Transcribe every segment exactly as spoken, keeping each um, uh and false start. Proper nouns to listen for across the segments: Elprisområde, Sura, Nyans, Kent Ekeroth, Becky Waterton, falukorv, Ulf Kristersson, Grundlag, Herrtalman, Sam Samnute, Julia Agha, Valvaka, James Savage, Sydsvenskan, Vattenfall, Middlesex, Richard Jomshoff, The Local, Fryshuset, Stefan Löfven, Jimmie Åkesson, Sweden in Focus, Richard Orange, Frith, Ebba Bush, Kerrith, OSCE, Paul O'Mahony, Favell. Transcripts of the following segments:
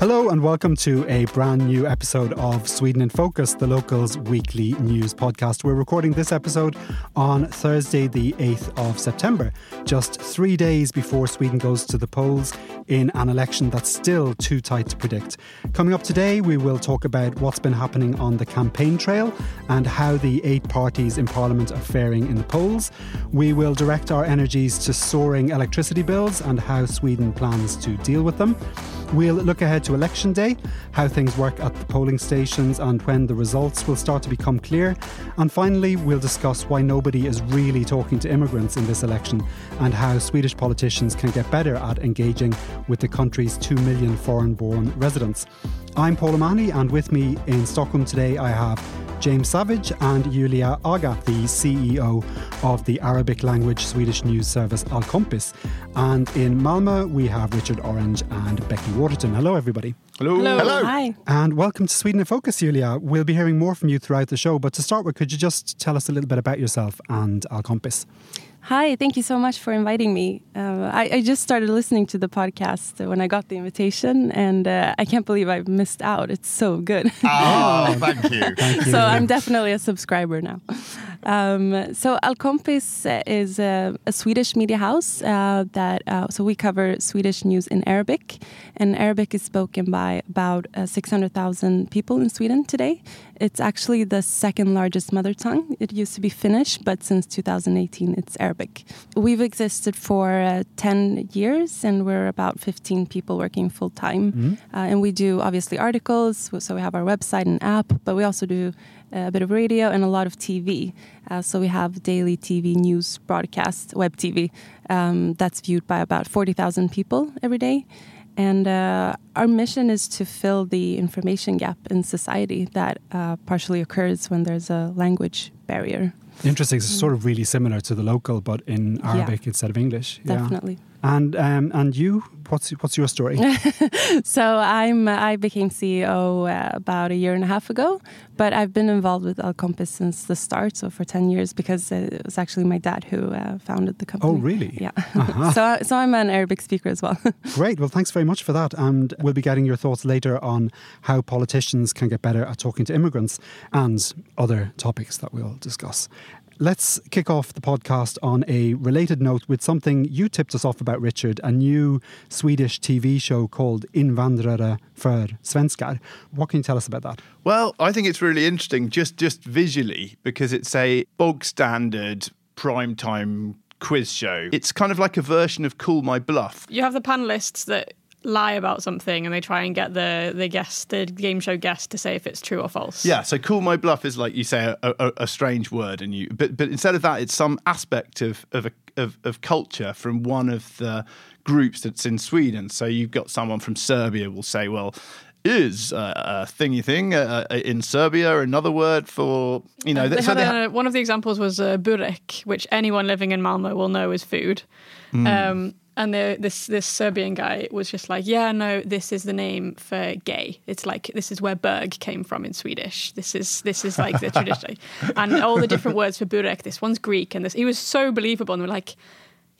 Hello and welcome to a brand new episode of Sweden in Focus, The Local's weekly news podcast. We're recording this episode on Thursday, the eighth of September, just three days before Sweden goes to the polls in an election that's still too tight to predict. Coming up today, we will talk about what's been happening on the campaign trail and how the eight parties in Parliament are faring in the polls. We will direct our energies to soaring electricity bills and how Sweden plans to deal with them. We'll look ahead to election day, how things work at the polling stations and when the results will start to become clear. And finally, we'll discuss why nobody is really talking to immigrants in this election and how Swedish politicians can get better at engaging with the country's two million foreign-born residents. I'm Paul O'Mahony, and with me in Stockholm today I have James Savage and Julia Agha, the C E O of the Arabic language Swedish news service Alkompis. And in Malmö we have Richard Orange and Becky Waterton. Hello everybody. Hello. Hello. Hello. Hi. And welcome to Sweden in Focus, Julia. We'll be hearing more from you throughout the show, but to start with, could you just tell us a little bit about yourself and Alkompis? Hi, thank you so much for inviting me. Uh, I, I just started listening to the podcast when I got the invitation, and uh, I can't believe I missed out. It's so good. Oh, thank you. Thank you. So I'm definitely a subscriber now. Um, so Alkompis is a, a Swedish media house uh, that uh, so we cover Swedish news in Arabic, and Arabic is spoken by about uh, six hundred thousand people in Sweden today. It's actually the second largest mother tongue. It used to be Finnish, but since two thousand eighteen, it's Arabic. We've existed for uh, ten years, and we're about fifteen people working full-time. Mm-hmm. Uh, and we do, obviously, articles. So we have our website and app, but we also do a bit of radio and a lot of T V. Uh, so we have daily T V news broadcast, web T V, um, that's viewed by about forty thousand people every day. And uh, our mission is to fill the information gap in society that uh, partially occurs when there's a language barrier. Interesting. It's sort of really similar to The Local, but in Arabic yeah, instead of English. Definitely. Yeah. And um, and you, what's what's your story? So I'm I became C E O uh, about a year and a half ago, but I've been involved with Alkompis since the start, so for ten years, because it was actually my dad who uh, founded the company. Oh, really? Yeah. Uh-huh. so so I'm an Arabic speaker as well. Great. Well, thanks very much for that, and we'll be getting your thoughts later on how politicians can get better at talking to immigrants and other topics that we'll discuss. Let's kick off the podcast on a related note with something you tipped us off about, Richard, a new Swedish T V show called Invandrare för Svenskar. What can you tell us about that? Well, I think it's really interesting just, just visually, because it's a bog standard primetime quiz show. It's kind of like a version of Call My Bluff. You have the panelists that lie about something and they try and get the the guest, the game show guest, to say if it's true or false. Yeah, so Call My Bluff is like you say a, a, a strange word, and you but but instead of that, it's some aspect of of a Of, of culture from one of the groups that's in Sweden. So you've got someone from Serbia will say, well, is uh, a thingy thing uh, in Serbia another word for, you know... Uh, they so they ha- a, one of the examples was uh, burek, which anyone living in Malmö will know is food. Mm. Um, and the, this, this Serbian guy was just like, yeah, no, this is the name for gay. It's like, this is where burg came from in Swedish. This is this is like the tradition. And all the different words for burek, this one's Greek. And this, he was so believable. And we're like,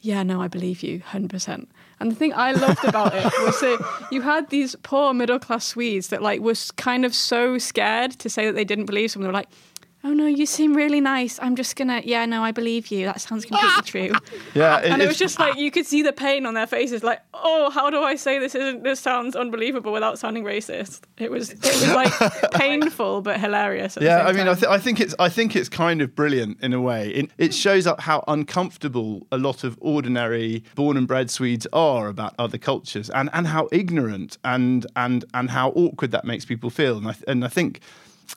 yeah, no, I believe you, one hundred percent. And the thing I loved about it was that you had these poor middle-class Swedes that like were kind of so scared to say that they didn't believe someone. They were like, oh no, you seem really nice, I'm just gonna, yeah, no, I believe you, that sounds completely true. Yeah, it, and it was just like, you could see the pain on their faces, like, oh, how do I say this isn't, this sounds unbelievable without sounding racist. It was, it was like painful but hilarious at yeah the same I mean time. I, th- I think it's I think it's kind of brilliant in a way. It, it shows up how uncomfortable a lot of ordinary born and bred Swedes are about other cultures, and and how ignorant and and and how awkward that makes people feel. And I, and I think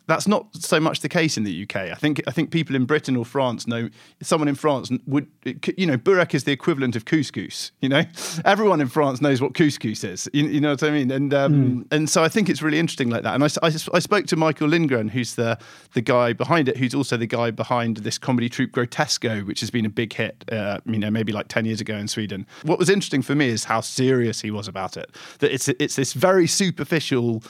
that's not so much the case in the U K. I think I think people in Britain or France know someone in France would, you know, burek is the equivalent of couscous. You know, everyone in France knows what couscous is. You, you know what I mean? And um, mm. and so I think it's really interesting like that. And I, I, I spoke to Michael Lindgren, who's the the guy behind it, who's also the guy behind this comedy troupe Grotesco, which has been a big hit, uh, you know, maybe like ten years ago in Sweden. What was interesting for me is how serious he was about it. That it's it's this very superficial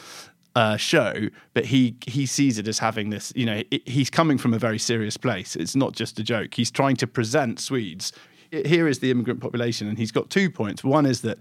Uh, show, but he he sees it as having this, you know, it, he's coming from a very serious place. It's not just a joke. He's trying to present Swedes. It, here is the immigrant population, and he's got two points. One is that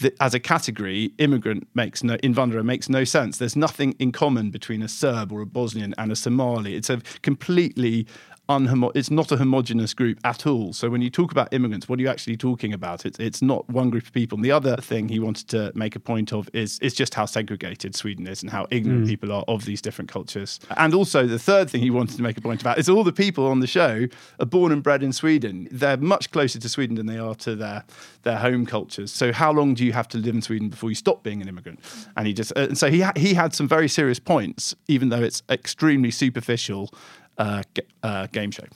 the, as a category, immigrant makes no, Invandrare makes no sense. There's nothing in common between a Serb or a Bosnian and a Somali. It's a completely Unhomo- it's not a homogenous group at all. So when you talk about immigrants, what are you actually talking about? It's it's not one group of people. And the other thing he wanted to make a point of is, is just how segregated Sweden is and how ignorant mm. people are of these different cultures. And also the third thing he wanted to make a point about is all the people on the show are born and bred in Sweden. They're much closer to Sweden than they are to their, their home cultures. So how long do you have to live in Sweden before you stop being an immigrant? And he just uh, and so he ha- he had some very serious points, even though it's extremely superficial Uh, uh, game show.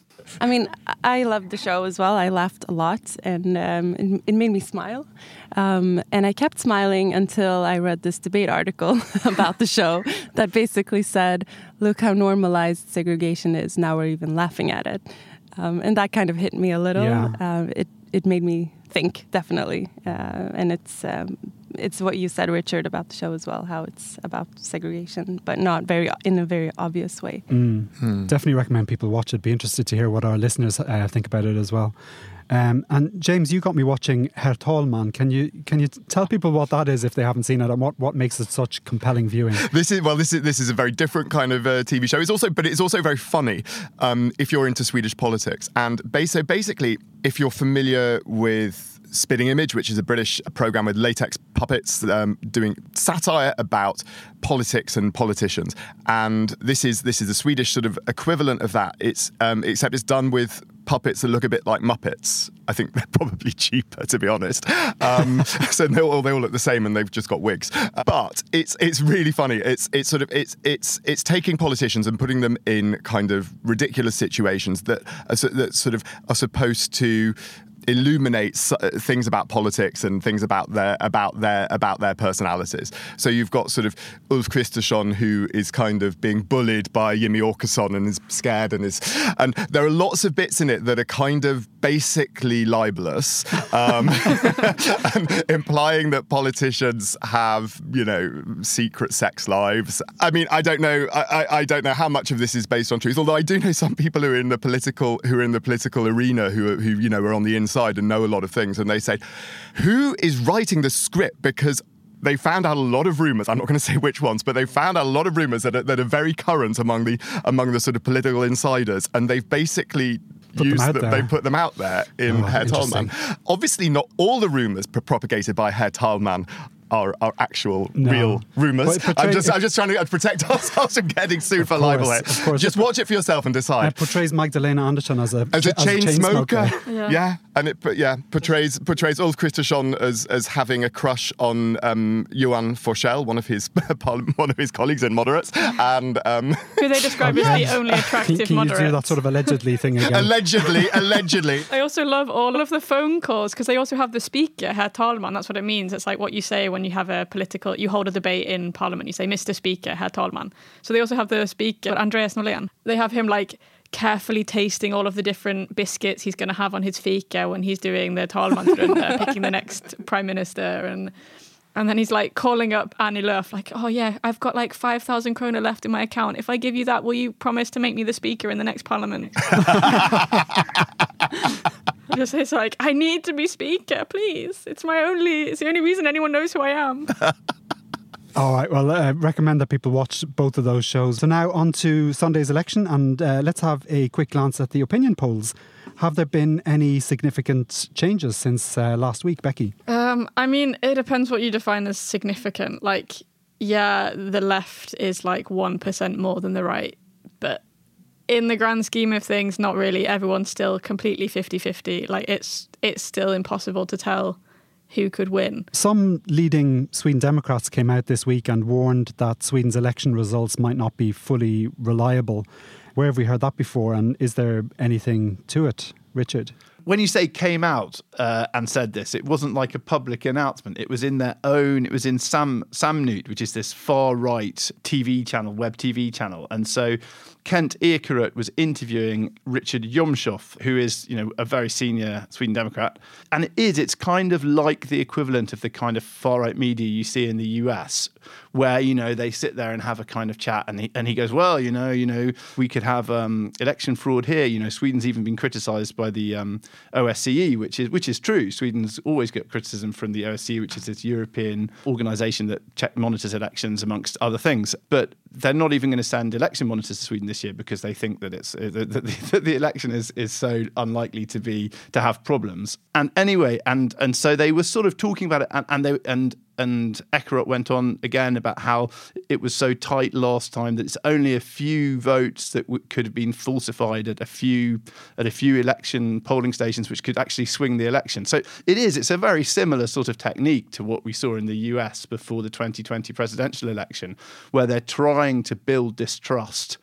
I mean, I loved the show as well. I laughed a lot, and um, it, it made me smile. Um, and I kept smiling until I read this debate article about the show that basically said, look how normalized segregation is. Now we're even laughing at it. Um, and that kind of hit me a little. Yeah. Uh, it, it made me think, definitely. Uh, and it's... Um, It's what you said, Richard, about the show as well, how it's about segregation, but not very in a very obvious way. Mm. Mm. Definitely recommend people watch it. Be interested to hear what our listeners uh, think about it as well. Um, and James, you got me watching Herrtalman. Can you can you tell people what that is if they haven't seen it, and what, what makes it such compelling viewing? This is well, this is this is a very different kind of uh, T V show. It's also, but it's also very funny um, if you're into Swedish politics. And ba- so basically, if you're familiar with Spitting Image, which is a British programme with latex puppets um, doing satire about politics and politicians, and this is this is the Swedish sort of equivalent of that. It's um, except it's done with puppets that look a bit like Muppets. I think they're probably cheaper, to be honest. Um, so they all they all look the same, and they've just got wigs. But it's it's really funny. It's it's sort of it's it's it's taking politicians and putting them in kind of ridiculous situations that are, that sort of are supposed to illuminate things about politics and things about their about their about their personalities. So you've got sort of Ulf Kristersson, who is kind of being bullied by Jimmie Åkesson and is scared and is, and there are lots of bits in it that are kind of basically libelous, um, and implying that politicians have, you know, secret sex lives. I mean, I don't know, I, I, I don't know how much of this is based on truth. Although I do know some people who are in the political who are in the political arena who who you know are on the inside and know a lot of things, and they say, who is writing the script? Because they found out a lot of rumours, I'm not going to say which ones, but they found out a lot of rumours that are, that are very current among the among the sort of political insiders, and they've basically put used them that they put them out there in oh, Herrtalman. Obviously not all the rumours propagated by Herrtalman Are, are actual no. real rumours. I'm just, I'm just trying to protect ourselves from getting sued for libel. Just watch it for yourself and decide. It portrays Magdalena Andersson as a as a as chain, a chain smoker. smoker. Yeah. yeah, and it yeah portrays portrays Ulf Kristersson as as having a crush on um, Johan Forssell, one of his one of his colleagues in moderates, and um, who they describe um, as yeah. the only attractive can, can moderate. Can you do that sort of allegedly thing again? Allegedly, allegedly. I also love all of the phone calls because they also have the speaker, Herr Talman. That's what it means. It's like what you say when you have a political, you hold a debate in Parliament, you say, Mister Speaker, Herr Talman. So they also have the speaker, Andreas Norlén. They have him like carefully tasting all of the different biscuits he's going to have on his fika when he's doing the Talman, picking the next Prime Minister. And and then he's like calling up Annie Lööf, like, oh yeah, I've got like five thousand kroner left in my account. If I give you that, will you promise to make me the speaker in the next Parliament? Just it's like, I need to be speaker, please. It's my only, it's the only reason anyone knows who I am. All right, well, I uh, recommend that people watch both of those shows. So now on to Sunday's election, and uh, let's have a quick glance at the opinion polls. Have there been any significant changes since uh, last week, Becky? Um, I mean, it depends what you define as significant. Like, yeah, the left is like one percent more than the right, but in the grand scheme of things, not really. Everyone's still completely fifty-fifty. Like, it's it's still impossible to tell who could win. Some leading Sweden Democrats came out this week and warned that Sweden's election results might not be fully reliable. Where have we heard that before, and is there anything to it, Richard? When you say came out uh, and said this, it wasn't like a public announcement. It was in their own, it was in Sam Samnute, which is this far-right T V channel, web T V channel. And so Kent Ekeroth was interviewing Richard Jomshoff, who is, you know, a very senior Sweden Democrat. And it is, it's kind of like the equivalent of the kind of far-right media you see in the U S, where, you know, they sit there and have a kind of chat, and he, and he goes, well, you know, you know, we could have um, election fraud here. You know, Sweden's even been criticised by the um, O S C E, which is which is true. Sweden's always got criticism from the O S C E, which is this European organisation that check, monitors elections, amongst other things. But they're not even going to send election monitors to Sweden this year because they think that it's that the, that the election is is so unlikely to be to have problems. And anyway, and and so they were sort of talking about it, and, and they and. And Ekeroth went on again about how it was so tight last time that it's only a few votes that w- could have been falsified at a few at a few election polling stations, which could actually swing the election. So it is, it's a very similar sort of technique to what we saw in the U S before the twenty twenty presidential election, where they're trying to build distrust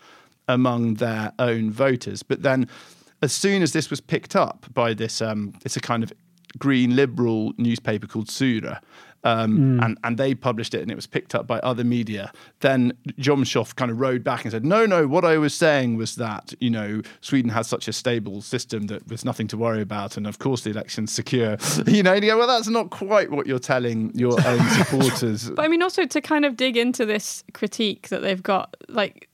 among their own voters. But then as soon as this was picked up by this, um, it's a kind of green liberal newspaper called Sura, Um, mm. and, and they published it and it was picked up by other media, then Jomshoff kind of rode back and said, no, no, what I was saying was that, you know, Sweden has such a stable system that there's nothing to worry about, and of course the election's secure. You know, and you go, well, that's not quite what you're telling your own supporters. But I mean, also to kind of dig into this critique that they've got, like,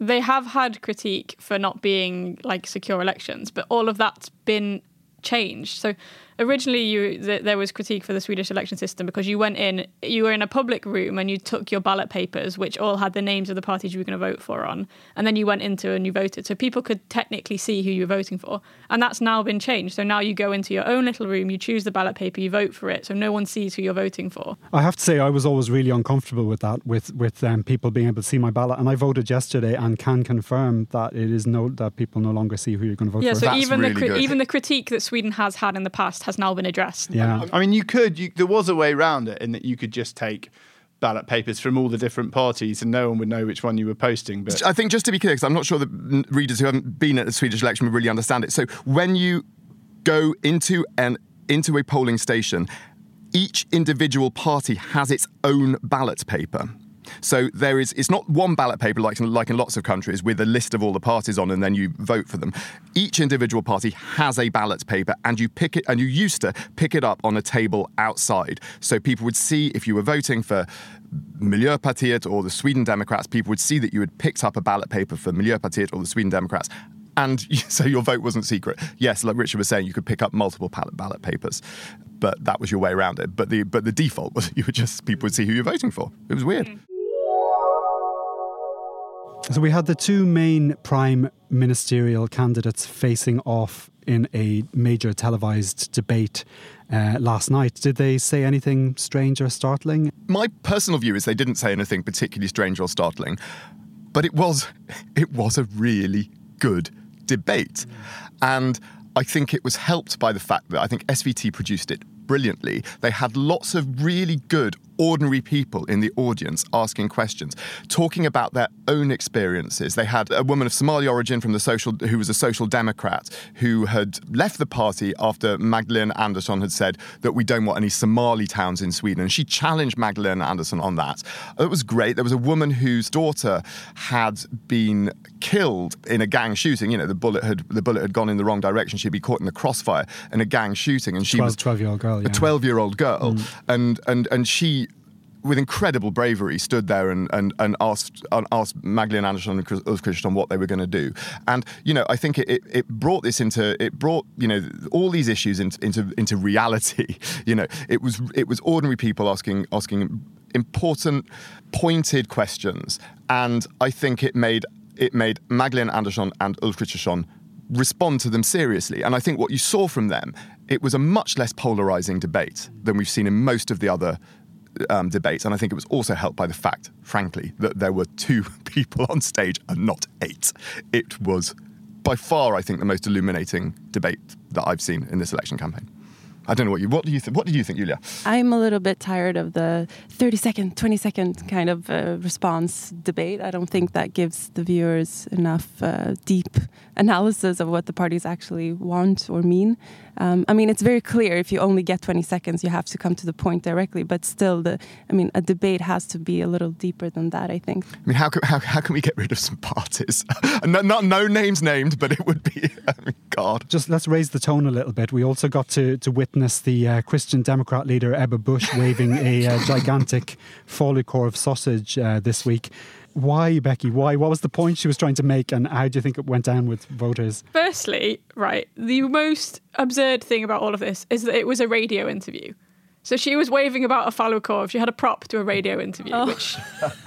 they have had critique for not being, like, secure elections, but all of that's been changed. So originally you th- there was critique for the Swedish election system because you went in, you were in a public room and you took your ballot papers, which all had the names of the parties you were going to vote for on, and then you went into and you voted. So people could technically see who you were voting for, and that's now been changed. So now you go into your own little room, you choose the ballot paper, you vote for it, so no one sees who you're voting for. I have to say I was always really uncomfortable with that, with, with um, people being able to see my ballot, and I voted yesterday and can confirm that it is no, that people no longer see who you're going to vote yeah, for. Yeah, so even, really the cri- even the critique that Sweden has had in the past has now been addressed. Yeah, I mean, you could, you, there was a way around it in that you could just take ballot papers from all the different parties and no one would know which one you were posting. But I think, just to be clear, because I'm not sure the readers who haven't been at the Swedish election would really understand it. So when you go into an into a polling station, each individual party has its own ballot paper. So there is, it's not one ballot paper like in, like in lots of countries with a list of all the parties on and then you vote for them. Each individual party has a ballot paper, and you pick it, and you used to pick it up on a table outside. So people would see if you were voting for Miljöpartiet or the Sweden Democrats, people would see that you had picked up a ballot paper for Miljöpartiet or the Sweden Democrats. And so your vote wasn't secret. Yes, like Richard was saying, you could pick up multiple ballot papers, but that was your way around it. But the but the default was you would just, people would see who you're voting for. It was weird. Mm. So we had the two main prime ministerial candidates facing off in a major televised debate uh, last night. Did they say anything strange or startling? My personal view is they didn't say anything particularly strange or startling, but it was it was a really good debate. And I think it was helped by the fact that I think S V T produced it brilliantly. They had lots of really good, ordinary people in the audience asking questions, talking about their own experiences. They had a woman of Somali origin from the social, who was a social democrat, who had left the party after Magdalena Andersson had said that we don't want any Somali towns in Sweden. And she challenged Magdalena Andersson on that. It was great. There was a woman whose daughter had been killed in a gang shooting. You know, the bullet had the bullet had gone in the wrong direction. She'd be caught in the crossfire in a gang shooting, and she twelve, was twelve-year-old girl. A twelve-year-old girl, mm. and and and she, with incredible bravery, stood there and and and asked and asked Magdalena Andersson and Ulf Kristersson what they were going to do. And you know, I think it, it, it brought this into it brought you know all these issues into into into reality. You know, it was it was ordinary people asking asking important, pointed questions. And I think it made it made Magdalena Andersson and Ulf Kristersson respond to them seriously. And I think what you saw from them, it was a much less polarising debate than we've seen in most of the other um, debates. And I think it was also helped by the fact, frankly, that there were two people on stage and not eight. It was by far, I think, the most illuminating debate that I've seen in this election campaign. I don't know what you what do you think what do you think, Julia? I'm a little bit tired of the thirty second, twenty second kind of uh, response debate. I don't think that gives the viewers enough uh, deep analysis of what the parties actually want or mean. Um, I mean, it's very clear if you only get twenty seconds, you have to come to the point directly. But still, the I mean, a debate has to be a little deeper than that, I think. I mean, how can, how, how can we get rid of some parties? no, not, no names named, but it would be, I mean, God. Just let's raise the tone a little bit. We also got to, to witness the uh, Christian Democrat leader Ebba Bush waving a uh, gigantic falukorv sausage uh, this week. Why, Becky? Why? What was the point she was trying to make, and how do you think it went down with voters? Firstly, right, the most absurd thing about all of this is that it was a radio interview. So she was waving about a falukorv. She had a prop to a radio interview, oh. which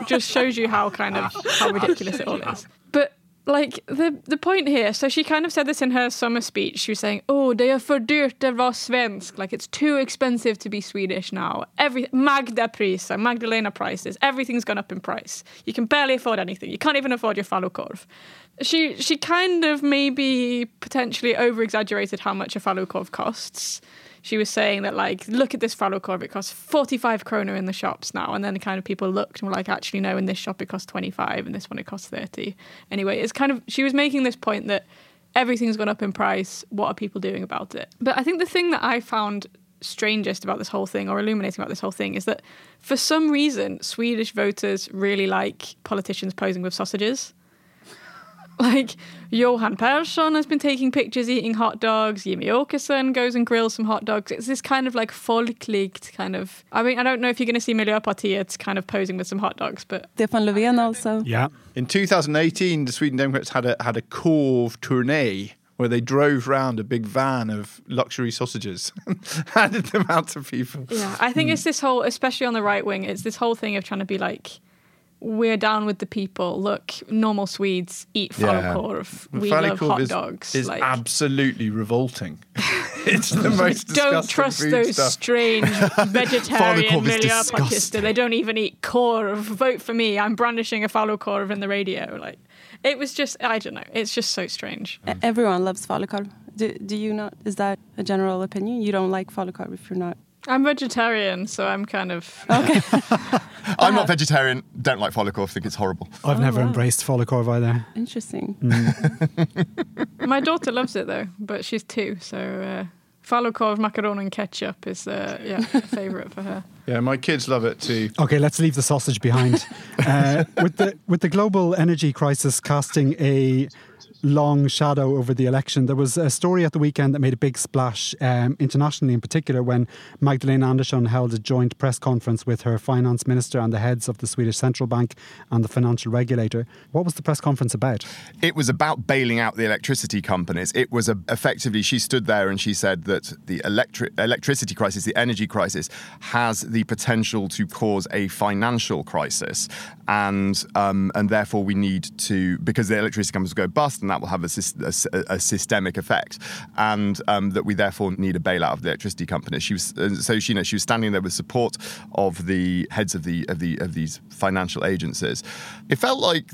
just shows you how kind of how ridiculous it all is. But like the the point here, so she kind of said this in her summer speech. She was saying, "Oh, det är för dyrt att vara svensk. Like it's too expensive to be Swedish now. Every Magda priser, Magdalena prices. Everything's gone up in price. You can barely afford anything. You can't even afford your falukorv." She she kind of maybe potentially over-exaggerated how much a falukorv costs. She was saying that, like, look at this falukorv, it costs forty-five kroner in the shops now. And then kind of people looked and were like, actually, no, in this shop it costs twenty-five and this one it costs thirty. Anyway, it's kind of, she was making this point that everything's gone up in price. What are people doing about it? But I think the thing that I found strangest about this whole thing, or illuminating about this whole thing, is that for some reason, Swedish voters really like politicians posing with sausages. Like, Johan Persson has been taking pictures eating hot dogs. Jimmie Åkesson goes and grills some hot dogs. It's this kind of like folkligt kind of... I mean, I don't know if you're going to see Miljöpartiet kind of posing with some hot dogs, but... Stefan Löfven also. Yeah. In two thousand eighteen, the Sweden Democrats had a had a korv tournée where they drove round a big van of luxury sausages and handed them out to people. Yeah, I think mm. it's this whole, especially on the right wing, it's this whole thing of trying to be like... We're down with the people. Look, normal Swedes eat falukorv. Yeah. We falukorv love hot is, dogs. It's like, absolutely revolting. It's the most disgusting Don't trust food those stuff. Strange vegetarian Miljöpartister. They don't even eat korv. Vote for me. I'm brandishing a falukorv in the radio. Like, it was just, I don't know. It's just so strange. Mm. Everyone loves falukorv. Do, do you not? Is that a general opinion? You don't like falukorv if you're not? I'm vegetarian, so I'm kind of... Okay. I'm not vegetarian, don't like falukorv, think it's horrible. I've oh, never wow. embraced falukorv either. Interesting. Mm. My daughter loves it, though, but she's two, so uh, falukorv, macaroni and ketchup is uh, yeah, a favourite for her. Yeah, my kids love it too. Okay, let's leave the sausage behind. uh, with the with the global energy crisis casting a... long shadow over the election. There was a story at the weekend that made a big splash um, internationally, in particular when Magdalena Andersson held a joint press conference with her finance minister and the heads of the Swedish Central Bank and the financial regulator. What was the press conference about? It was about bailing out the electricity companies. It was a, effectively, she stood there and she said that the electric electricity crisis, the energy crisis, has the potential to cause a financial crisis. And, um, and therefore we need to, because the electricity companies go bust, and that will have a, a, a systemic effect, and um, that we therefore need a bailout of the electricity companies. She was so she, you know, she was standing there with support of the heads of the of the of these financial agencies. It felt like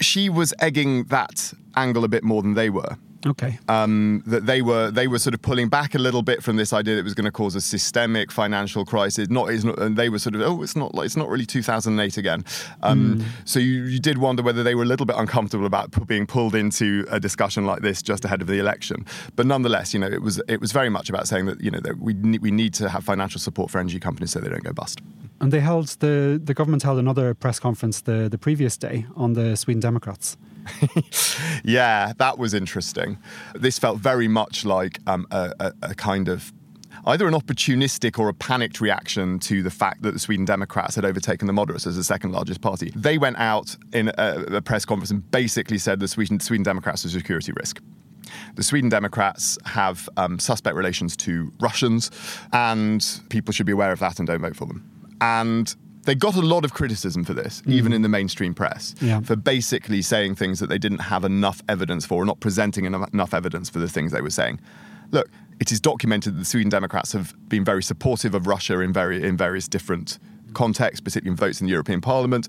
she was egging that angle a bit more than they were. Okay. Um, that they were they were sort of pulling back a little bit from this idea that it was going to cause a systemic financial crisis. Not, it's not and they were sort of oh it's not like it's not really two thousand eight again. Um, mm. So you, you did wonder whether they were a little bit uncomfortable about p- being pulled into a discussion like this just ahead of the election. But nonetheless, you know, it was it was very much about saying that you know that we ne- we need to have financial support for energy companies so they don't go bust. And they held the the government held another press conference the the previous day on the Sweden Democrats. Yeah, that was interesting. This felt very much like um, a, a, a kind of either an opportunistic or a panicked reaction to the fact that the Sweden Democrats had overtaken the moderates as the second largest party. They went out in a, a press conference and basically said the Sweden, Sweden Democrats are a security risk. The Sweden Democrats have um, suspect relations to Russians, and people should be aware of that and don't vote for them. And They got a lot of criticism for this, mm. even in the mainstream press, yeah. for basically saying things that they didn't have enough evidence for, or not presenting enough, enough evidence for the things they were saying. Look, it is documented that the Sweden Democrats have been very supportive of Russia in, very, in various different contexts, particularly in votes in the European Parliament.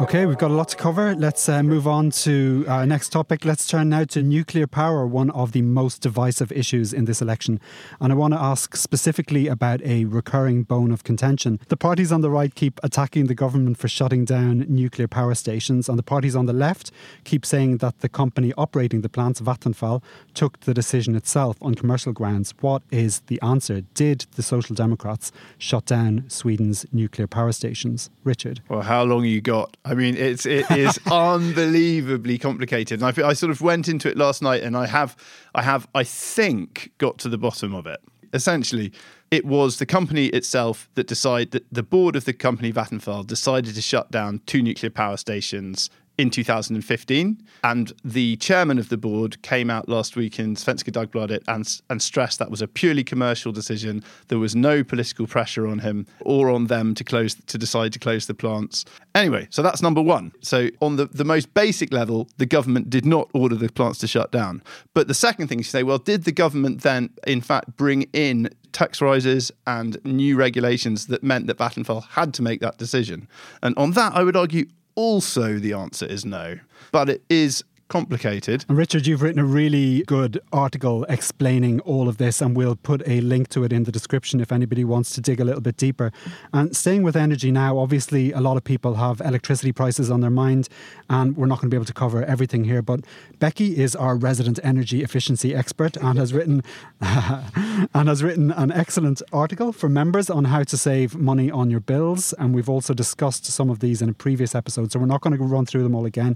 Okay, we've got a lot to cover. Let's uh, move on to our next topic. Let's turn now to nuclear power, one of the most divisive issues in this election. And I want to ask specifically about a recurring bone of contention. The parties on the right keep attacking the government for shutting down nuclear power stations, and the parties on the left keep saying that the company operating the plants, Vattenfall, took the decision itself on commercial grounds. What is the answer? Did the Social Democrats shut down Sweden's nuclear power stations? Richard? Well, how long you got? I mean, it's, it is unbelievably complicated. And I, I sort of went into it last night and I have, I have, I think, got to the bottom of it. Essentially, it was the company itself that decided, that the board of the company Vattenfall decided to shut down two nuclear power stations in two thousand fifteen. And the chairman of the board came out last week in Svenska Dagbladet and, and stressed that was a purely commercial decision. There was no political pressure on him or on them to close, to decide to close the plants. Anyway, so that's number one. So on the, the most basic level, the government did not order the plants to shut down. But the second thing is to say, well, did the government then, in fact, bring in tax rises and new regulations that meant that Vattenfall had to make that decision? And on that, I would argue, also, the answer is no, but it is complicated. And Richard, you've written a really good article explaining all of this, and we'll put a link to it in the description if anybody wants to dig a little bit deeper. And staying with energy now, obviously a lot of people have electricity prices on their mind, and we're not going to be able to cover everything here, but Becky is our resident energy efficiency expert and has written and has written an excellent article for members on how to save money on your bills, and we've also discussed some of these in a previous episode, so we're not going to run through them all again,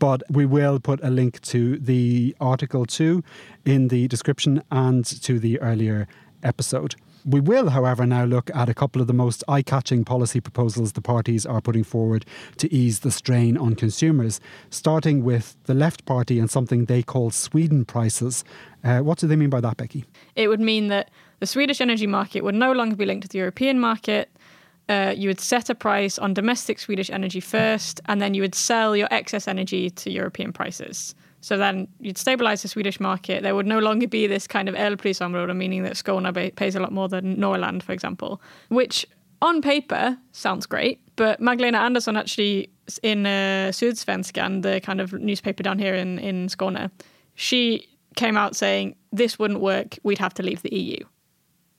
but we will put a link to the article too in the description and to the earlier episode. We will, however, now look at a couple of the most eye-catching policy proposals the parties are putting forward to ease the strain on consumers, starting with the Left Party and something they call Sweden prices. Uh, what do they mean by that, Becky? It would mean that the Swedish energy market would no longer be linked to the European market. Uh, you would set a price on domestic Swedish energy first, and then you would sell your excess energy to European prices. So then you'd stabilise the Swedish market. There would no longer be this kind of elprisområde, meaning that Skåne pays a lot more than Norrland, for example, which on paper sounds great. But Magdalena Andersson actually in uh, Sydsvenskan, the kind of newspaper down here in, in Skåne, she came out saying this wouldn't work. We'd have to leave the E U.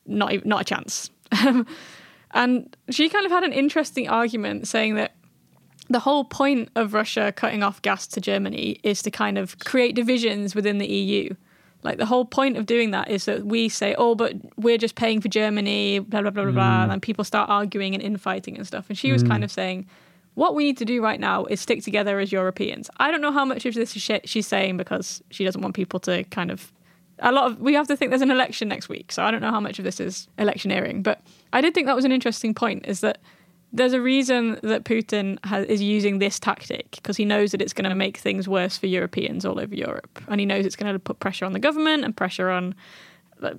Not, not a chance. And she kind of had an interesting argument saying that the whole point of Russia cutting off gas to Germany is to kind of create divisions within the E U. Like the whole point of doing that is that we say, oh, but we're just paying for Germany, blah, blah, blah, blah, mm. blah. And then people start arguing and infighting and stuff. And she was mm. kind of saying, what we need to do right now is stick together as Europeans. I don't know how much of this is shit she's saying because she doesn't want people to kind of... A lot of we have to think there's an election next week, so I don't know how much of this is electioneering, but I did think that was an interesting point, is that there's a reason that Putin has, is using this tactic, because he knows that it's going to make things worse for Europeans all over Europe, and he knows it's going to put pressure on the government and pressure on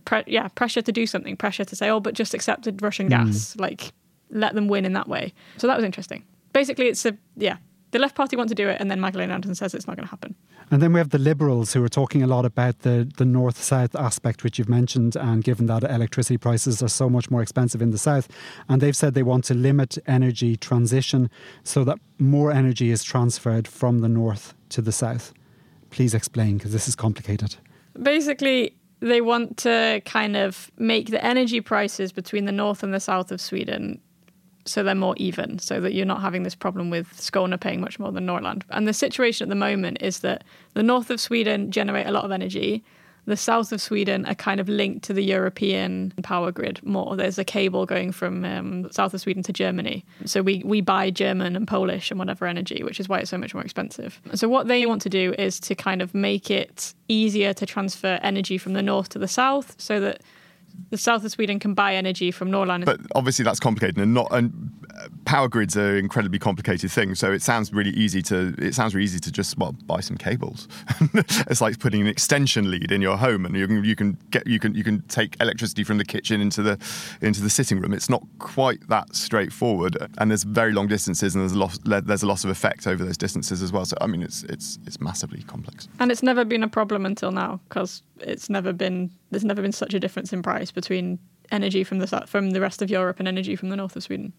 pre- yeah pressure to do something, pressure to say, oh, but just accepted Russian mm. gas, like let them win in that way. So that was interesting. Basically it's a yeah the Left Party want to do it, and then Magdalena Andersson says it's not going to happen. And then we have the Liberals, who are talking a lot about the, the north-south aspect, which you've mentioned, and given that electricity prices are so much more expensive in the south. And they've said they want to limit energy transition so that more energy is transferred from the north to the south. Please explain, because this is complicated. Basically, they want to kind of make the energy prices between the north and the south of Sweden so they're more even, so that you're not having this problem with Skåne paying much more than Norrland. And the situation at the moment is that the north of Sweden generate a lot of energy. The south of Sweden are kind of linked to the European power grid more. There's a cable going from um, south of Sweden to Germany. So we, we buy German and Polish and whatever energy, which is why it's so much more expensive. So what they want to do is to kind of make it easier to transfer energy from the north to the south, so that the south of Sweden can buy energy from Norrland. But obviously that's complicated, and not and power grids are incredibly complicated things, so it sounds really easy to it sounds really easy to just well buy some cables. It's like putting an extension lead in your home, and you can you can get you can you can take electricity from the kitchen into the into the sitting room. It's not quite that straightforward, and there's very long distances, and there's a loss there's a loss of effect over those distances as well. So I mean, it's it's it's massively complex. And it's never been a problem until now, because it's never been there's never been such a difference in price between energy from the from the rest of Europe and energy from the north of Sweden.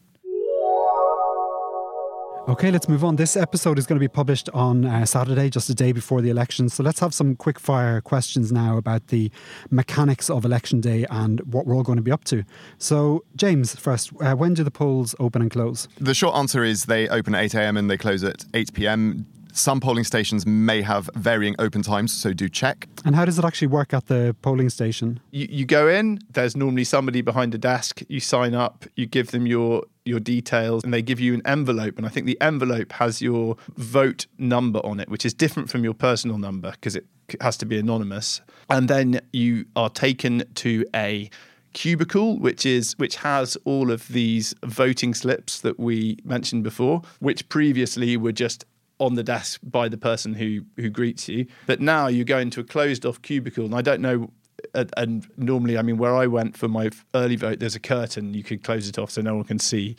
Okay, let's move on. This episode is going to be published on uh, Saturday, just a day before the election. So let's have some quick fire questions now about the mechanics of election day and what we're all going to be up to. So, James, first, uh, when do the polls open and close? The short answer is they open at eight a.m. and they close at eight p.m. Some polling stations may have varying open times, so do check. And how does it actually work at the polling station? You, you go in, there's normally somebody behind the desk, you sign up, you give them your, your details, and they give you an envelope. And I think the envelope has your vote number on it, which is different from your personal number because it has to be anonymous. And then you are taken to a cubicle, which is which has all of these voting slips that we mentioned before, which previously were just on the desk by the person who who greets you. But now you go into a closed-off cubicle, and I don't know, and, and normally, I mean, where I went for my early vote, there's a curtain, you could close it off so no one can see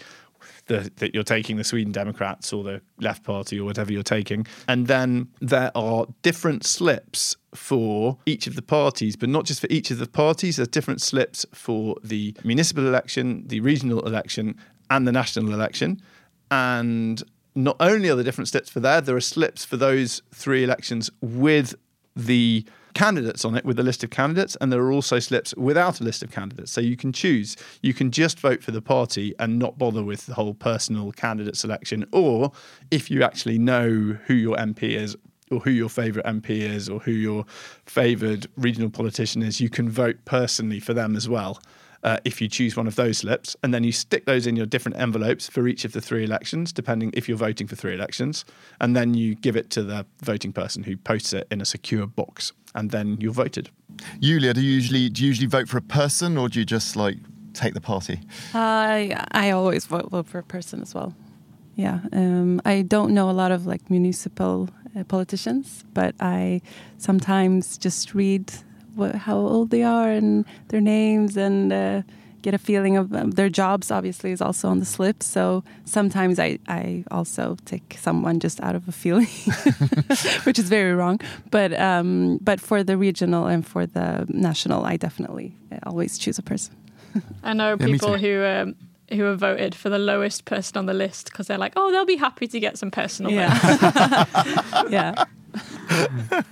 the, that you're taking the Sweden Democrats or the Left Party or whatever you're taking. And then there are different slips for each of the parties, but not just for each of the parties, there's different slips for the municipal election, the regional election, and the national election. And not only are there different slips for there, there are slips for those three elections with the candidates on it, with a list of candidates, and there are also slips without a list of candidates. So you can choose. You can just vote for the party and not bother with the whole personal candidate selection, or if you actually know who your M P is, or who your favourite M P is, or who your favoured regional politician is, you can vote personally for them as well. Uh, if you choose one of those slips, and then you stick those in your different envelopes for each of the three elections, depending if you're voting for three elections, and then you give it to the voting person who posts it in a secure box, and then you're voted. Julia, do you usually do you usually vote for a person, or do you just like take the party? Uh, I always vote, vote for a person as well. Yeah, um, I don't know a lot of like municipal uh, politicians, but I sometimes just read What, how old they are and their names, and uh, get a feeling of um, their jobs. Obviously, is also on the slip. So sometimes I, I also take someone just out of a feeling, which is very wrong. But um, but for the regional and for the national, I definitely always choose a person. I know people yeah, who um, who have voted for the lowest person on the list because they're like, oh, they'll be happy to get some personal. Yeah. yeah.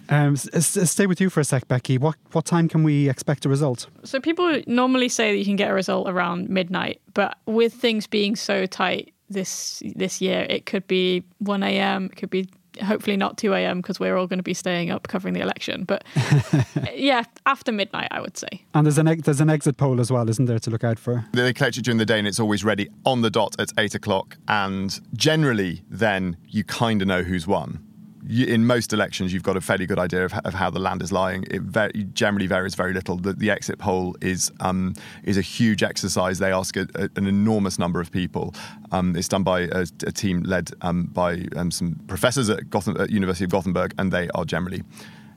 um, stay with you for a sec, Becky. What what time can we expect a result? So people normally say that you can get a result around midnight, but with things being so tight this this year, it could be one a.m. It could be hopefully not two a.m. because we're all going to be staying up covering the election. But yeah, after midnight, I would say. And there's an ex- there's an exit poll as well, isn't there, to look out for? They collect it during the day, and it's always ready on the dot at eight o'clock. And generally, then you kind of know who's won. In most elections, you've got a fairly good idea of, of how the land is lying. It very, generally varies very little. The, the exit poll is um, is a huge exercise. They ask a, a, an enormous number of people. Um, it's done by a, a team led um, by um, some professors at, Gothen- at University of Gothenburg, and they are generally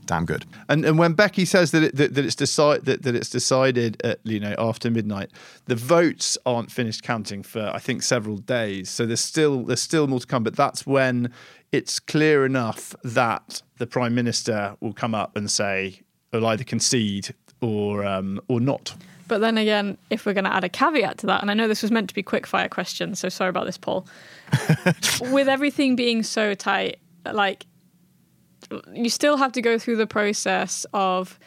damn good. And and when Becky says that it, that, that it's decide that, that it's decided at, you know, after midnight, the votes aren't finished counting for I think several days. So there's still there's still more to come. But that's when it's clear enough that the Prime Minister will come up and say, "I'll either concede or um, or not." But then again, if we're going to add a caveat to that, and I know this was meant to be quick-fire questions, so sorry about this, Paul. With everything being so tight, like you still have to go through the process of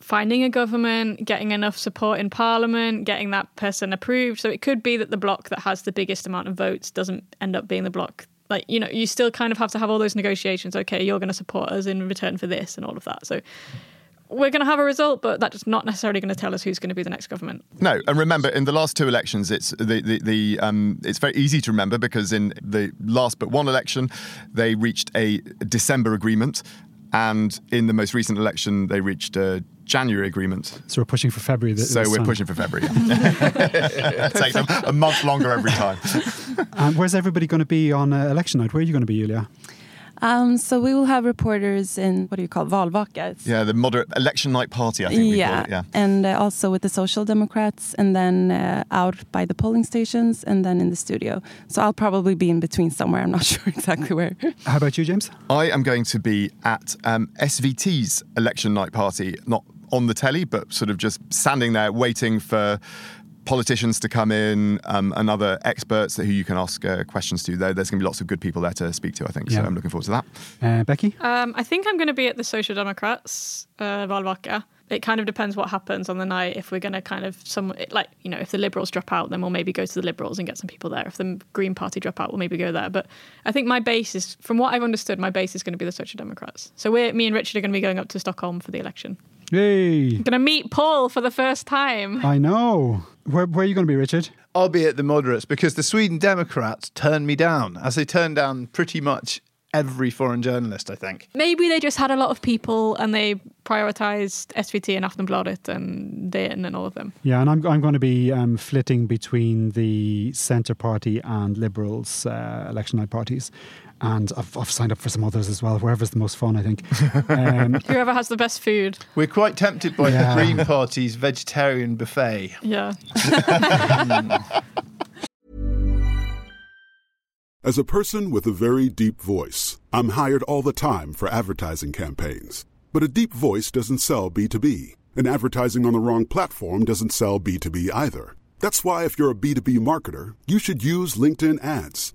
finding a government, getting enough support in Parliament, getting that person approved. So it could be that the bloc that has the biggest amount of votes doesn't end up being the bloc. Like, you know, you still kind of have to have all those negotiations. Okay, you're going to support us in return for this and all of that. So we're going to have a result, but that's not necessarily going to tell us who's going to be the next government. No, and remember, in the last two elections, it's the the, the um, it's very easy to remember because in the last but one election, they reached a December agreement, and in the most recent election, they reached a January agreement. So we're pushing for February. Th- so we're time. pushing for February. Yeah. Take them a month longer every time. um, where's everybody going to be on uh, election night? Where are you going to be, Julia? Um, so we will have reporters in, what do you call it, Valvaka? Yeah, the moderate election night party, I think we yeah. call it. Yeah, and uh, also with the Social Democrats, and then uh, out by the polling stations, and then in the studio. So I'll probably be in between somewhere, I'm not sure exactly where. How about you, James? I am going to be at um, S V T's election night party, not on the telly, but sort of just standing there waiting for politicians to come in, um, and other experts who you can ask uh, questions to. There, there's going to be lots of good people there to speak to, I think. Yeah. So I'm looking forward to that. Uh, Becky? Um, I think I'm going to be at the Social Democrats, uh, Valvaka. It kind of depends what happens on the night. If we're going to kind of, some, like, you know, if the Liberals drop out, then we'll maybe go to the Liberals and get some people there. If the Green Party drop out, we'll maybe go there. But I think my base is, from what I've understood, my base is going to be the Social Democrats. So we're, me and Richard are going to be going up to Stockholm for the election. Yay! I'm going to meet Paul for the first time. I know. Where, where are you going to be, Richard? I'll be at the moderates, because the Sweden Democrats turned me down, as they turned down pretty much every foreign journalist, I think. Maybe they just had a lot of people and they prioritised S V T and Aftonbladet and D N and all of them. Yeah, and I'm I'm going to be um, flitting between the Centre Party and Liberals uh, election night parties. And I've, I've signed up for some others as well, wherever's the most fun, I think. Um, Whoever has the best food. We're quite tempted by yeah. the Green Party's vegetarian buffet. Yeah. As a person with a very deep voice, I'm hired all the time for advertising campaigns. But a deep voice doesn't sell B two B. And advertising on the wrong platform doesn't sell B two B either. That's why if you're a B two B marketer, you should use LinkedIn ads.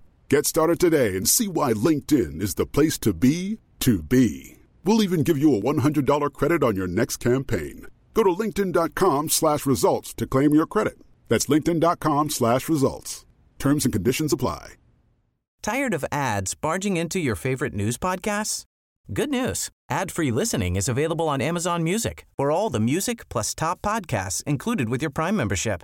Get started today and see why LinkedIn is the place to be to be. We'll even give you a one hundred dollars credit on your next campaign. Go to linkedin.com slash results to claim your credit. That's linkedin.com slash results. Terms and conditions apply. Tired of ads barging into your favorite news podcasts? Good news. Ad-free listening is available on Amazon Music for all the music plus top podcasts included with your Prime membership.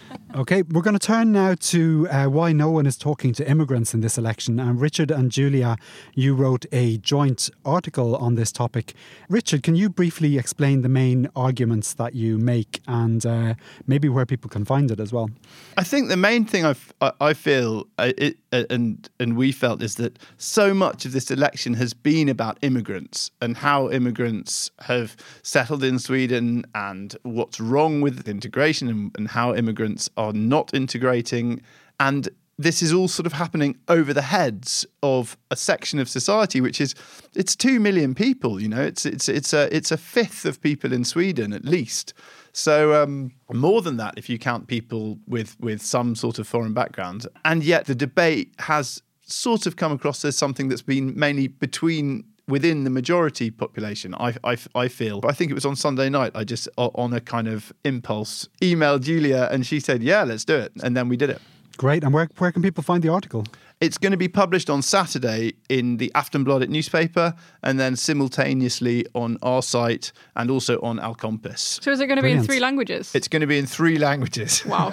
Okay, we're going to turn now to uh, why no one is talking to immigrants in this election. And Richard and Julia, you wrote a joint article on this topic. Richard, can you briefly explain the main arguments that you make and uh, maybe where people can find it as well? I think the main thing I've, I I feel I, it, and and we felt is that so much of this election has been about immigrants and how immigrants have settled in Sweden and what's wrong with integration and, and how immigrants are are not integrating, and this is all sort of happening over the heads of a section of society, which is it's two million people. You know, it's it's it's a it's a fifth of people in Sweden at least. So um, more than that, if you count people with with some sort of foreign background, and yet the debate has sort of come across as something that's been mainly between. Within the majority population, I, I, I feel. I think it was on Sunday night, I just, on a kind of impulse, emailed Julia and she said, yeah, let's do it. And then we did it. Great. And where, where can people find the article? It's going to be published on Saturday in the Aftonbladet newspaper and then simultaneously on our site and also on Alkompis. So is it going to Brilliant. Be in three languages? It's going to be in three languages. Wow.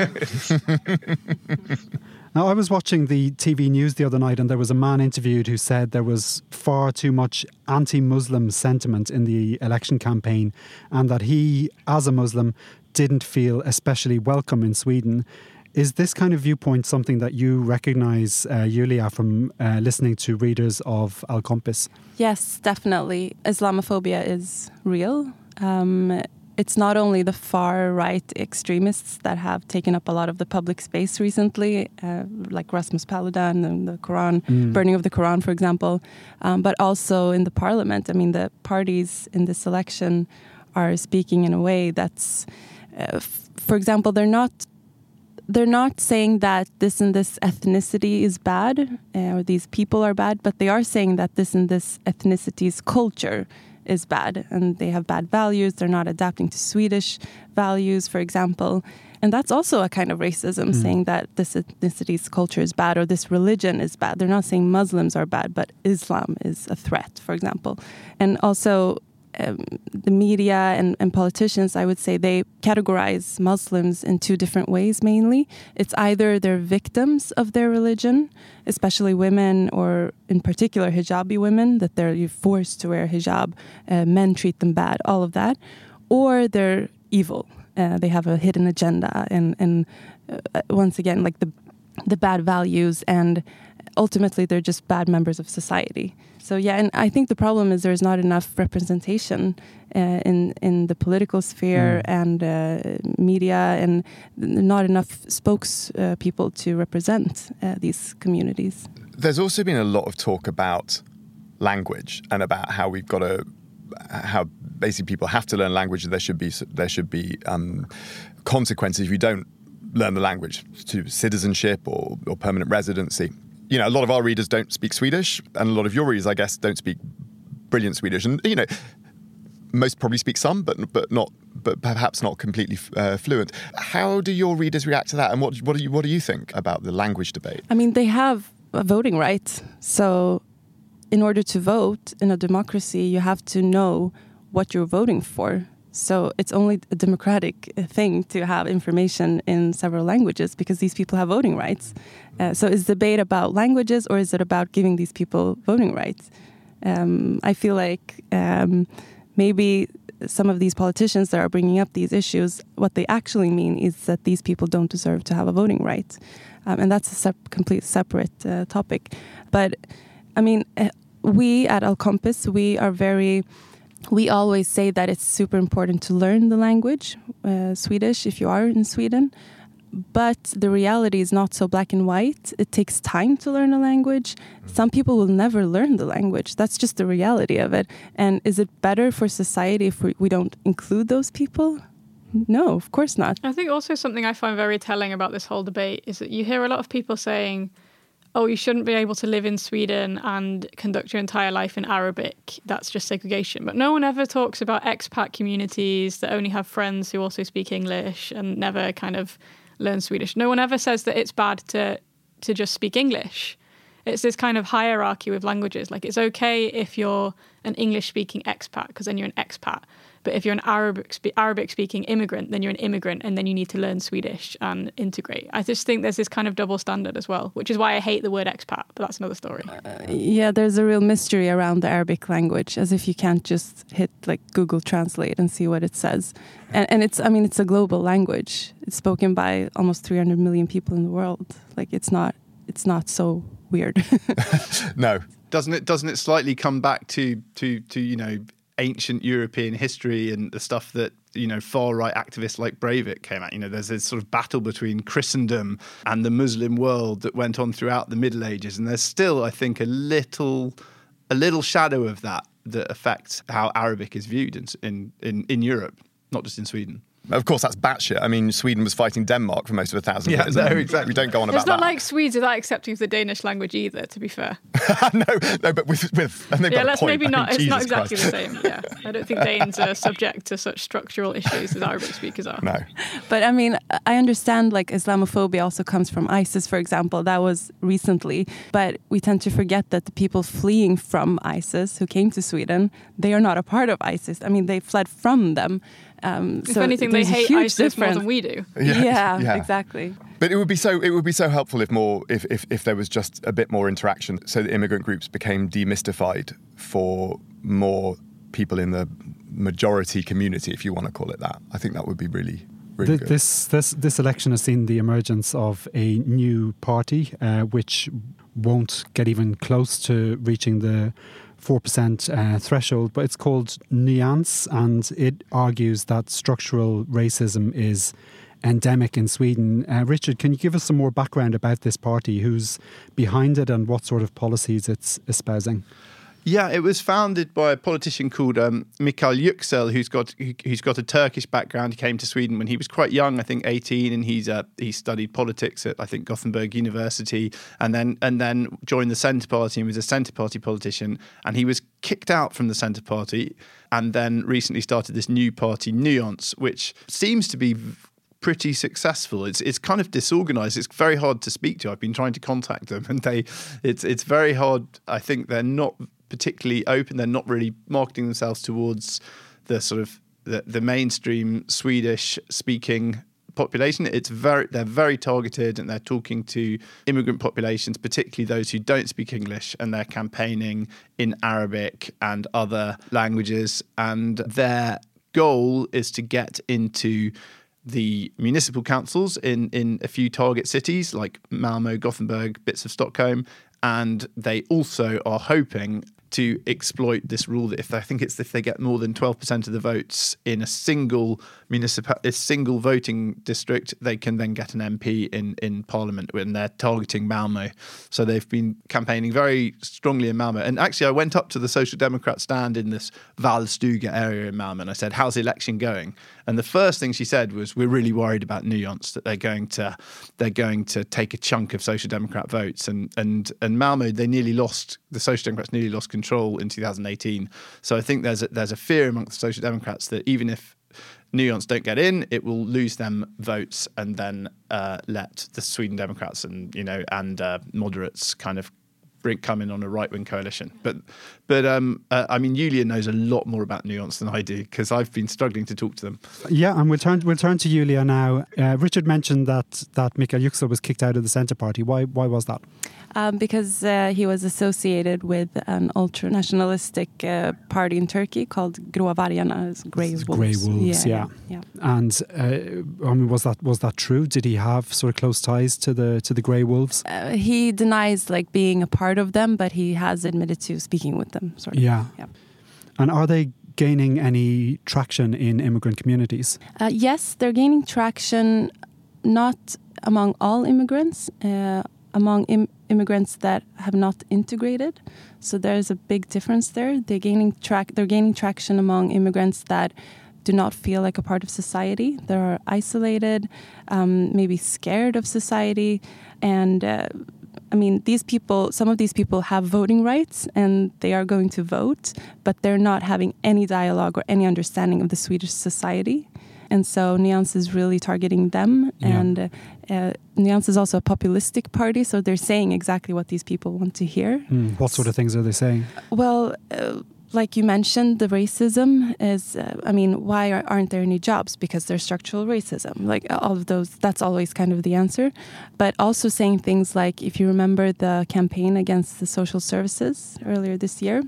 Now, I was watching the T V news the other night and there was a man interviewed who said there was far too much anti-Muslim sentiment in the election campaign and that he, as a Muslim, didn't feel especially welcome in Sweden. Is this kind of viewpoint something that you recognise, uh, Julia, from uh, listening to readers of Alkompis? Yes, definitely. Islamophobia is real. Um, it's not only the far-right extremists that have taken up a lot of the public space recently, uh, like Rasmus Paludan and the Quran, mm. burning of the Quran, for example, um, but also in the parliament. I mean, the parties in this election are speaking in a way that's, uh, f- for example, they're not they're not saying that this and this ethnicity is bad uh, or these people are bad, but they are saying that this and this ethnicity's culture is bad and they have bad values. They're not adapting to Swedish values, for example. And that's also a kind of racism, mm. saying that this ethnicity's culture is bad or this religion is bad. They're not saying Muslims are bad, but Islam is a threat, for example. And also um, the media and, and politicians, I would say, they categorize Muslims in two different ways mainly. It's either they're victims of their religion, especially women, or in particular hijabi women, that they're forced to wear hijab, uh, men treat them bad, all of that, or they're evil. Uh, they have a hidden agenda, and, and uh, once again, like the the bad values, and ultimately they're just bad members of society. So yeah, and I think the problem is there's not enough representation uh, in in the political sphere mm. and uh, media, and not enough spokespeople uh, to represent uh, these communities. There's also been a lot of talk about language and about how we've got to how basically people have to learn language, and there should be there should be um, consequences if you don't learn the language, to citizenship or, or permanent residency. You know, a lot of our readers don't speak Swedish, and a lot of your readers, I guess, don't speak brilliant Swedish. And you know, most probably speak some, but but not, but perhaps not completely uh, fluent. How do your readers react to that? And what what do you what do you think about the language debate? I mean, they have a voting right, so. In order to vote in a democracy, you have to know what you're voting for. So it's only a democratic thing to have information in several languages because these people have voting rights. Uh, so is the debate about languages, or is it about giving these people voting rights? Um, I feel like um, maybe some of these politicians that are bringing up these issues, what they actually mean is that these people don't deserve to have a voting right. Um, and that's a sep- complete separate uh, topic. But I mean, we at Alkompis, we are very, we always say that it's super important to learn the language, uh, Swedish, if you are in Sweden. But the reality is not so black and white. It takes time to learn a language. Some people will never learn the language. That's just the reality of it. And is it better for society if we, we don't include those people? No, of course not. I think also something I find very telling about this whole debate is that you hear a lot of people saying, oh, you shouldn't be able to live in Sweden and conduct your entire life in Arabic. That's just segregation. But no one ever talks about expat communities that only have friends who also speak English and never kind of learn Swedish. No one ever says that it's bad to to just speak English. It's this kind of hierarchy with languages. Like, it's okay if you're an English-speaking expat, because then you're an expat. But if you're an Arabic spe- Arabic-speaking immigrant, then you're an immigrant, and then you need to learn Swedish and integrate. I just think there's this kind of double standard as well, which is why I hate the word expat, but that's another story. Uh, yeah, there's a real mystery around the Arabic language, as if you can't just hit like Google Translate and see what it says. And, and it's, I mean, it's a global language. It's spoken by almost three hundred million people in the world. Like, it's not, it's not so weird. No. Doesn't it doesn't it slightly come back to to to you know, ancient European history and the stuff that, you know, far-right activists like Breivik came at? You know, there's this sort of battle between Christendom and the Muslim world that went on throughout the Middle Ages, and there's still, I think, a little a little shadow of that that affects how Arabic is viewed in in in, in Europe, not just in Sweden. Of course, that's batshit. I mean, Sweden was fighting Denmark for most of a thousand years. Yeah, no, exactly. We don't go on about that. It's not like Swedes are that accepting of the Danish language either, to be fair. no, no, but with... with and yeah, let's maybe not... I mean, it's not exactly the same, yeah. I don't think Danes are subject to such structural issues as Arabic speakers are. No. But, I mean, I understand, like, Islamophobia also comes from ISIS, for example. That was recently. But we tend to forget that the people fleeing from ISIS who came to Sweden, they are not a part of ISIS. I mean, they fled from them. Um, if so anything, they hate ISIS difference. more than we do. Yeah, yeah, yeah, exactly. But it would be so it would be so helpful if more if, if, if there was just a bit more interaction, so that immigrant groups became demystified for more people in the majority community, if you want to call it that. I think that would be really. Really the, this this this election has seen the emergence of a new party, uh, which won't get even close to reaching the four percent uh, threshold, but it's called Nyans, and it argues that structural racism is endemic in Sweden. Uh, Richard, can you give us some more background about this party, who's behind it and what sort of policies it's espousing? Yeah, it was founded by a politician called um, Michael Yüksel, who's got who's got a Turkish background. He came to Sweden when he was quite young, I think eighteen, and he's uh, he studied politics at I think Gothenburg University, and then and then joined the Centre Party and was a Centre Party politician. And he was kicked out from the Centre Party, and then recently started this new party, Nyans, which seems to be pretty successful. It's it's kind of disorganized. It's very hard to speak to. I've been trying to contact them, and they it's it's very hard. I think they're not particularly open. They're not really marketing themselves towards the sort of the, the mainstream Swedish speaking population. It's very they're very targeted, and they're talking to immigrant populations, particularly those who don't speak English, and they're campaigning in Arabic and other languages. And their goal is to get into the municipal councils in, in a few target cities like Malmö, Gothenburg, bits of Stockholm. And they also are hoping to exploit this rule that if they, I think it's if they get more than twelve percent of the votes in a single municipal, a single voting district, they can then get an M P in, in parliament, when they're targeting Malmö. So they've been campaigning very strongly in Malmö. And actually, I went up to the Social Democrat stand in this Valstuga area in Malmö, and I said, "How's the election going?" And the first thing she said was, "We're really worried about Nyans, that they're going to they're going to take a chunk of Social Democrat votes." And and and Malmö, they nearly lost. The Social Democrats nearly lost control in two thousand eighteen. So I think there's a, there's a fear amongst the Social Democrats that even if Nyans don't get in, it will lose them votes, and then uh, let the Sweden Democrats and you know and uh, moderates kind of bring, come in on a right wing coalition. But but um, uh, I mean, Julia knows a lot more about Nyans than I do, because I've been struggling to talk to them. Yeah, and we'll turn we'll turn to Julia now. Uh, Richard mentioned that that Michael Yüksel was kicked out of the Centre Party. Why why was that? Um, because uh, he was associated with an ultra-nationalistic uh, party in Turkey called Grå Vargarna, Grey Wolves. Grey Wolves, yeah. yeah. yeah. And uh, I mean, was that was that true? Did he have sort of close ties to the to the Grey Wolves? Uh, he denies like being a part of them, but he has admitted to speaking with them. Sort of. Yeah. yeah. And are they gaining any traction in immigrant communities? Uh, yes, they're gaining traction, not among all immigrants. Uh, among im- immigrants that have not integrated. So there's a big difference there. They're gaining, tra- they're gaining traction among immigrants that do not feel like a part of society. They're isolated, um, maybe scared of society. And uh, I mean, these people, some of these people have voting rights and they are going to vote, but they're not having any dialogue or any understanding of the Swedish society. And so Nyans is really targeting them. Yeah. And uh, uh, Nyans is also a populistic party, so they're saying exactly what these people want to hear. Mm. What sort of things are they saying? Well, uh, like you mentioned, the racism is, uh, I mean, why are, aren't there any jobs? Because there's structural racism. Like all of those, that's always kind of the answer. But also saying things like, if you remember the campaign against the social services earlier this year,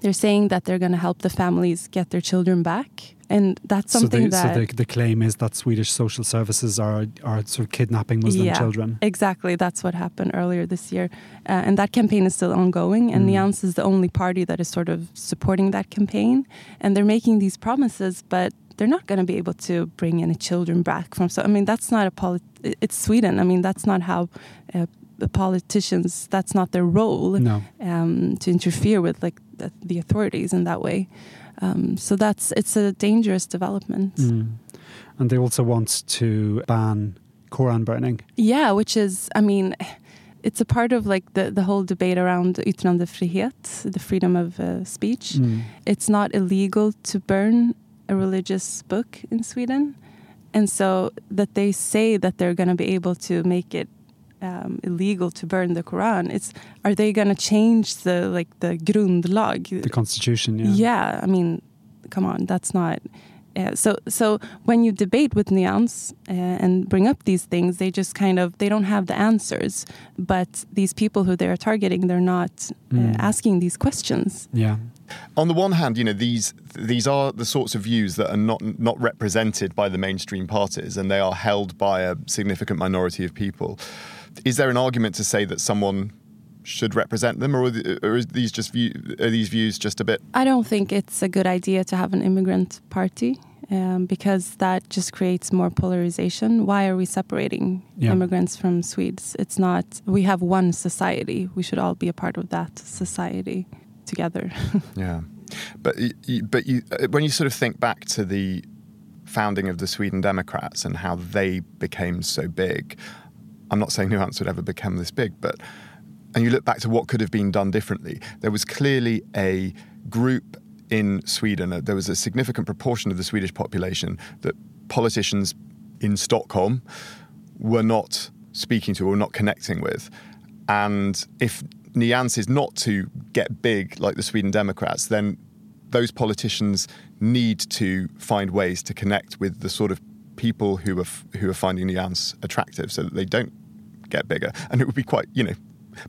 they're saying that they're going to help the families get their children back. And that's something so the, that... So the, the claim is that Swedish social services are are sort of kidnapping Muslim yeah, children. Exactly. That's what happened earlier this year. Uh, and that campaign is still ongoing. And mm. Nyans is the only party that is sort of supporting that campaign. And they're making these promises, but they're not going to be able to bring any children back from... So, I mean, that's not a... Polit- it's Sweden. I mean, that's not how... Uh, the politicians, that's not their role no. um, to interfere with like the, the authorities in that way. Um, so that's it's a dangerous development. Mm. And they also want to ban Koran burning. Yeah, which is, I mean, it's a part of like the, the whole debate around yttrandefrihet, the freedom of uh, speech. Mm. It's not illegal to burn a religious book in Sweden. And so that they say that they're going to be able to make it Um, illegal to burn the Quran. It's are they going to change the like the grundlag, the constitution? Yeah. Yeah. I mean, come on, that's not. Uh, so so when you debate with Nyans uh, and bring up these things, they just kind of they don't have the answers. But these people who they are targeting, they're not mm. uh, asking these questions. Yeah. On the one hand, you know, these these are the sorts of views that are not not represented by the mainstream parties, and they are held by a significant minority of people. Is there an argument to say that someone should represent them, or are, the, or is these just view, are these views just a bit? I don't think it's a good idea to have an immigrant party um, because that just creates more polarization. Why are we separating yeah. immigrants from Swedes? It's not. We have one society. We should all be a part of that society. together. Yeah. But you, but you, when you sort of think back to the founding of the Sweden Democrats and how they became so big, I'm not saying Nyans would ever become this big, but and you look back to what could have been done differently, there was clearly a group in Sweden, there was a significant proportion of the Swedish population that politicians in Stockholm were not speaking to or not connecting with. And if Nyans is not to get big like the Sweden Democrats, then those politicians need to find ways to connect with the sort of people who are f- who are finding Nyans attractive so that they don't get bigger. And it would be quite, you know,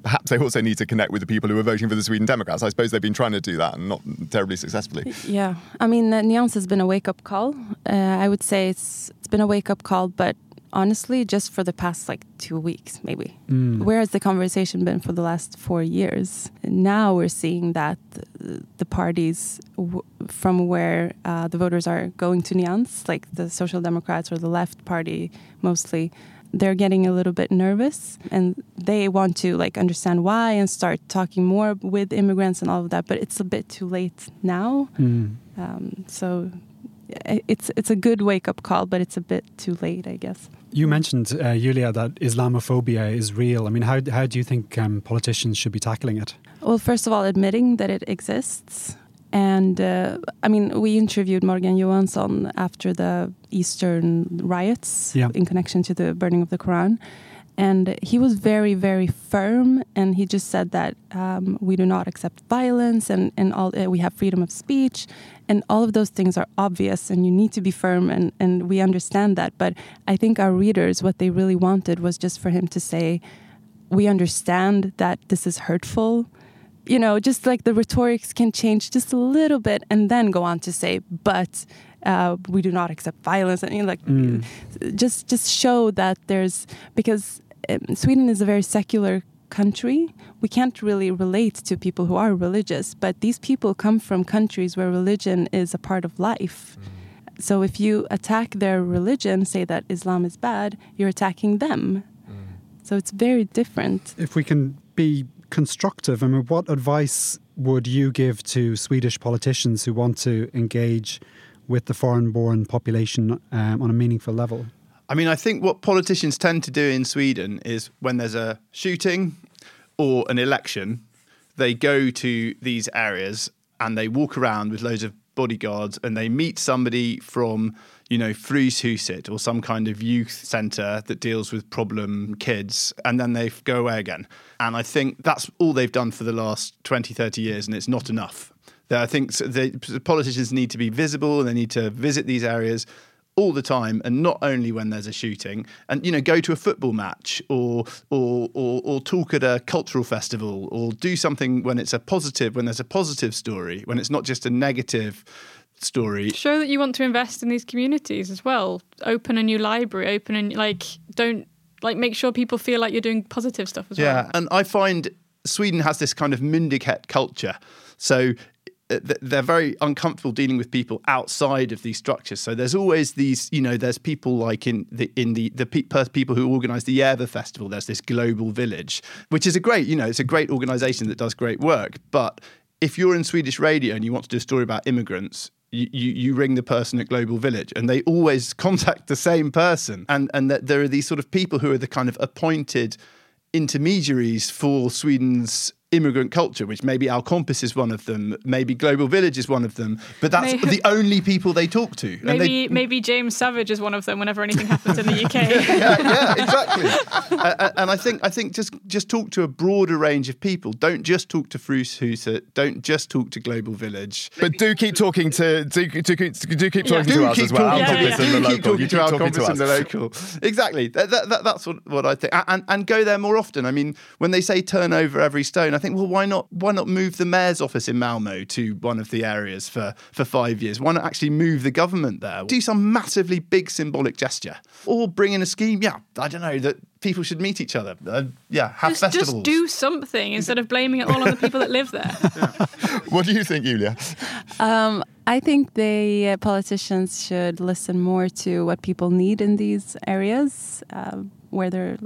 perhaps they also need to connect with the people who are voting for the Sweden Democrats. I suppose they've been trying to do that and not terribly successfully. Yeah, I mean, uh, Nyans has been a wake-up call. Uh, I would say it's it's been a wake-up call, but honestly, just for the past like two weeks, maybe. Mm. Where has the conversation been for the last four years? Now we're seeing that the parties w- from where uh, the voters are going to Nyans, like the Social Democrats or the left party mostly, they're getting a little bit nervous and they want to like understand why and start talking more with immigrants and all of that. But it's a bit too late now. Mm. Um, so... It's it's a good wake-up call, but it's a bit too late, I guess. You mentioned, uh, Julia, that Islamophobia is real. I mean, how how do you think um, politicians should be tackling it? Well, first of all, admitting that it exists. And, uh, I mean, we interviewed Morgan Johansson after the Eastern riots yeah. in connection to the burning of the Quran. And he was very, very firm. And he just said that um, we do not accept violence and, and all uh, we have freedom of speech. And all of those things are obvious and you need to be firm. And, and we understand that. But I think our readers, what they really wanted was just for him to say, we understand that this is hurtful. You know, just like the rhetorics can change just a little bit and then go on to say, but uh, we do not accept violence. I mean, like, mm. just just show that there's, because um, Sweden is a very secular country. We can't really relate to people who are religious, but these people come from countries where religion is a part of life. Mm. So if you attack their religion, say that Islam is bad, you're attacking them. Mm. So it's very different. If we can be constructive, I mean, what advice would you give to Swedish politicians who want to engage with the foreign-born population um, on a meaningful level? I mean, I think what politicians tend to do in Sweden is when there's a shooting or an election, they go to these areas and they walk around with loads of bodyguards and they meet somebody from, you know, Fryshuset or some kind of youth centre that deals with problem kids, and then they go away again. And I think that's all they've done for the last twenty, thirty years, and it's not enough. I think the politicians need to be visible and they need to visit these areas all the time, and not only when there's a shooting, and, you know, go to a football match or or or, or talk at a cultural festival or do something when it's a positive, when there's a positive story, when it's not just a negative story. Show that you want to invest in these communities as well. Open a new library, open and like don't like make sure people feel like you're doing positive stuff as yeah. well. Yeah, and I find Sweden has this kind of myndighet culture. So they're very uncomfortable dealing with people outside of these structures. So there's always these, you know, there's people like in the in the, the pe- people who organise the Järva Festival. There's this global village, which is a great, you know, it's a great organisation that does great work. But if you're in Swedish radio and you want to do a story about immigrants, You, you you ring the person at Global Village and they always contact the same person. And and that there are these sort of people who are the kind of appointed intermediaries for Sweden's immigrant culture, which maybe Alkompis is one of them, maybe Global Village is one of them, but that's maybe the only people they talk to. Maybe and they... maybe James Savage is one of them whenever anything happens in the U K. yeah, yeah, yeah, exactly. uh, and I think I think just just talk to a broader range of people. Don't just talk to Fryshuset. Don't just talk to Global Village. But do keep talking to do do keep do keep talking yeah. to do us keep as well. Alkompis yeah, yeah. and the local. You keep talking to, to us. And the local. Exactly. That, that, that, that's what, what I think. And and go there more often. I mean, when they say turn over every stone, I I think, well, why not why not move the mayor's office in Malmo to one of the areas for, for five years? Why not actually move the government there? Do some massively big symbolic gesture. Or bring in a scheme, yeah, I don't know, that people should meet each other. Uh, yeah, have just, festivals. Just do something instead of blaming it all on the people that live there. yeah. What do you think, Julia? Um, I think the uh, politicians should listen more to what people need in these areas. Uh, where there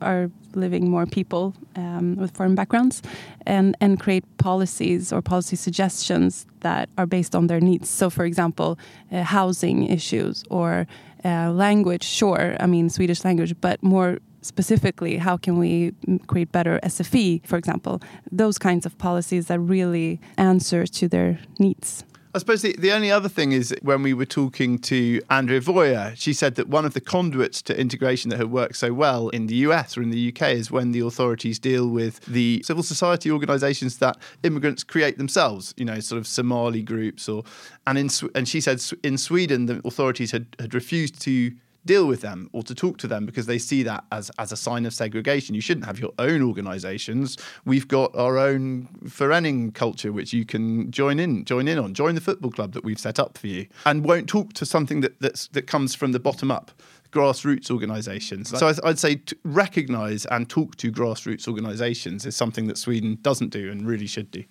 are living more people um, with foreign backgrounds, and, and create policies or policy suggestions that are based on their needs. So, for example, uh, housing issues or uh, language, sure, I mean, Swedish language, but more specifically, how can we create better S F I, for example? Those kinds of policies that really answer to their needs. I suppose the, the only other thing is when we were talking to Andrea Voyer, she said that one of the conduits to integration that had worked so well in the U S or in the U K is when the authorities deal with the civil society organisations that immigrants create themselves, you know, sort of Somali groups. or And in and she said in Sweden, the authorities had, had refused to deal with them or to talk to them because they see that as, as a sign of segregation. You shouldn't have your own organisations. We've got our own förening culture, which you can join in, join in on, join the football club that we've set up for you, and won't talk to something that that's, that comes from the bottom up, grassroots organisations. So I, I'd say to recognise and talk to grassroots organisations is something that Sweden doesn't do and really should do.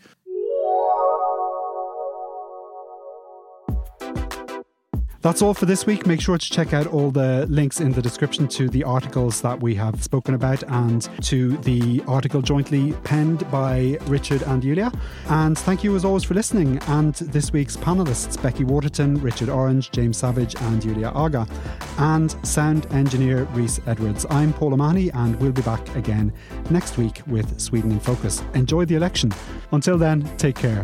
That's all for this week. Make sure to check out all the links in the description to the articles that we have spoken about and to the article jointly penned by Richard and Julia. And thank you as always for listening. And this week's panellists, Becky Waterton, Richard Orange, James Savage and Julia Agha. And sound engineer Rhys Edwards. I'm Paul O'Mahony and we'll be back again next week with Sweden in Focus. Enjoy the election. Until then, take care.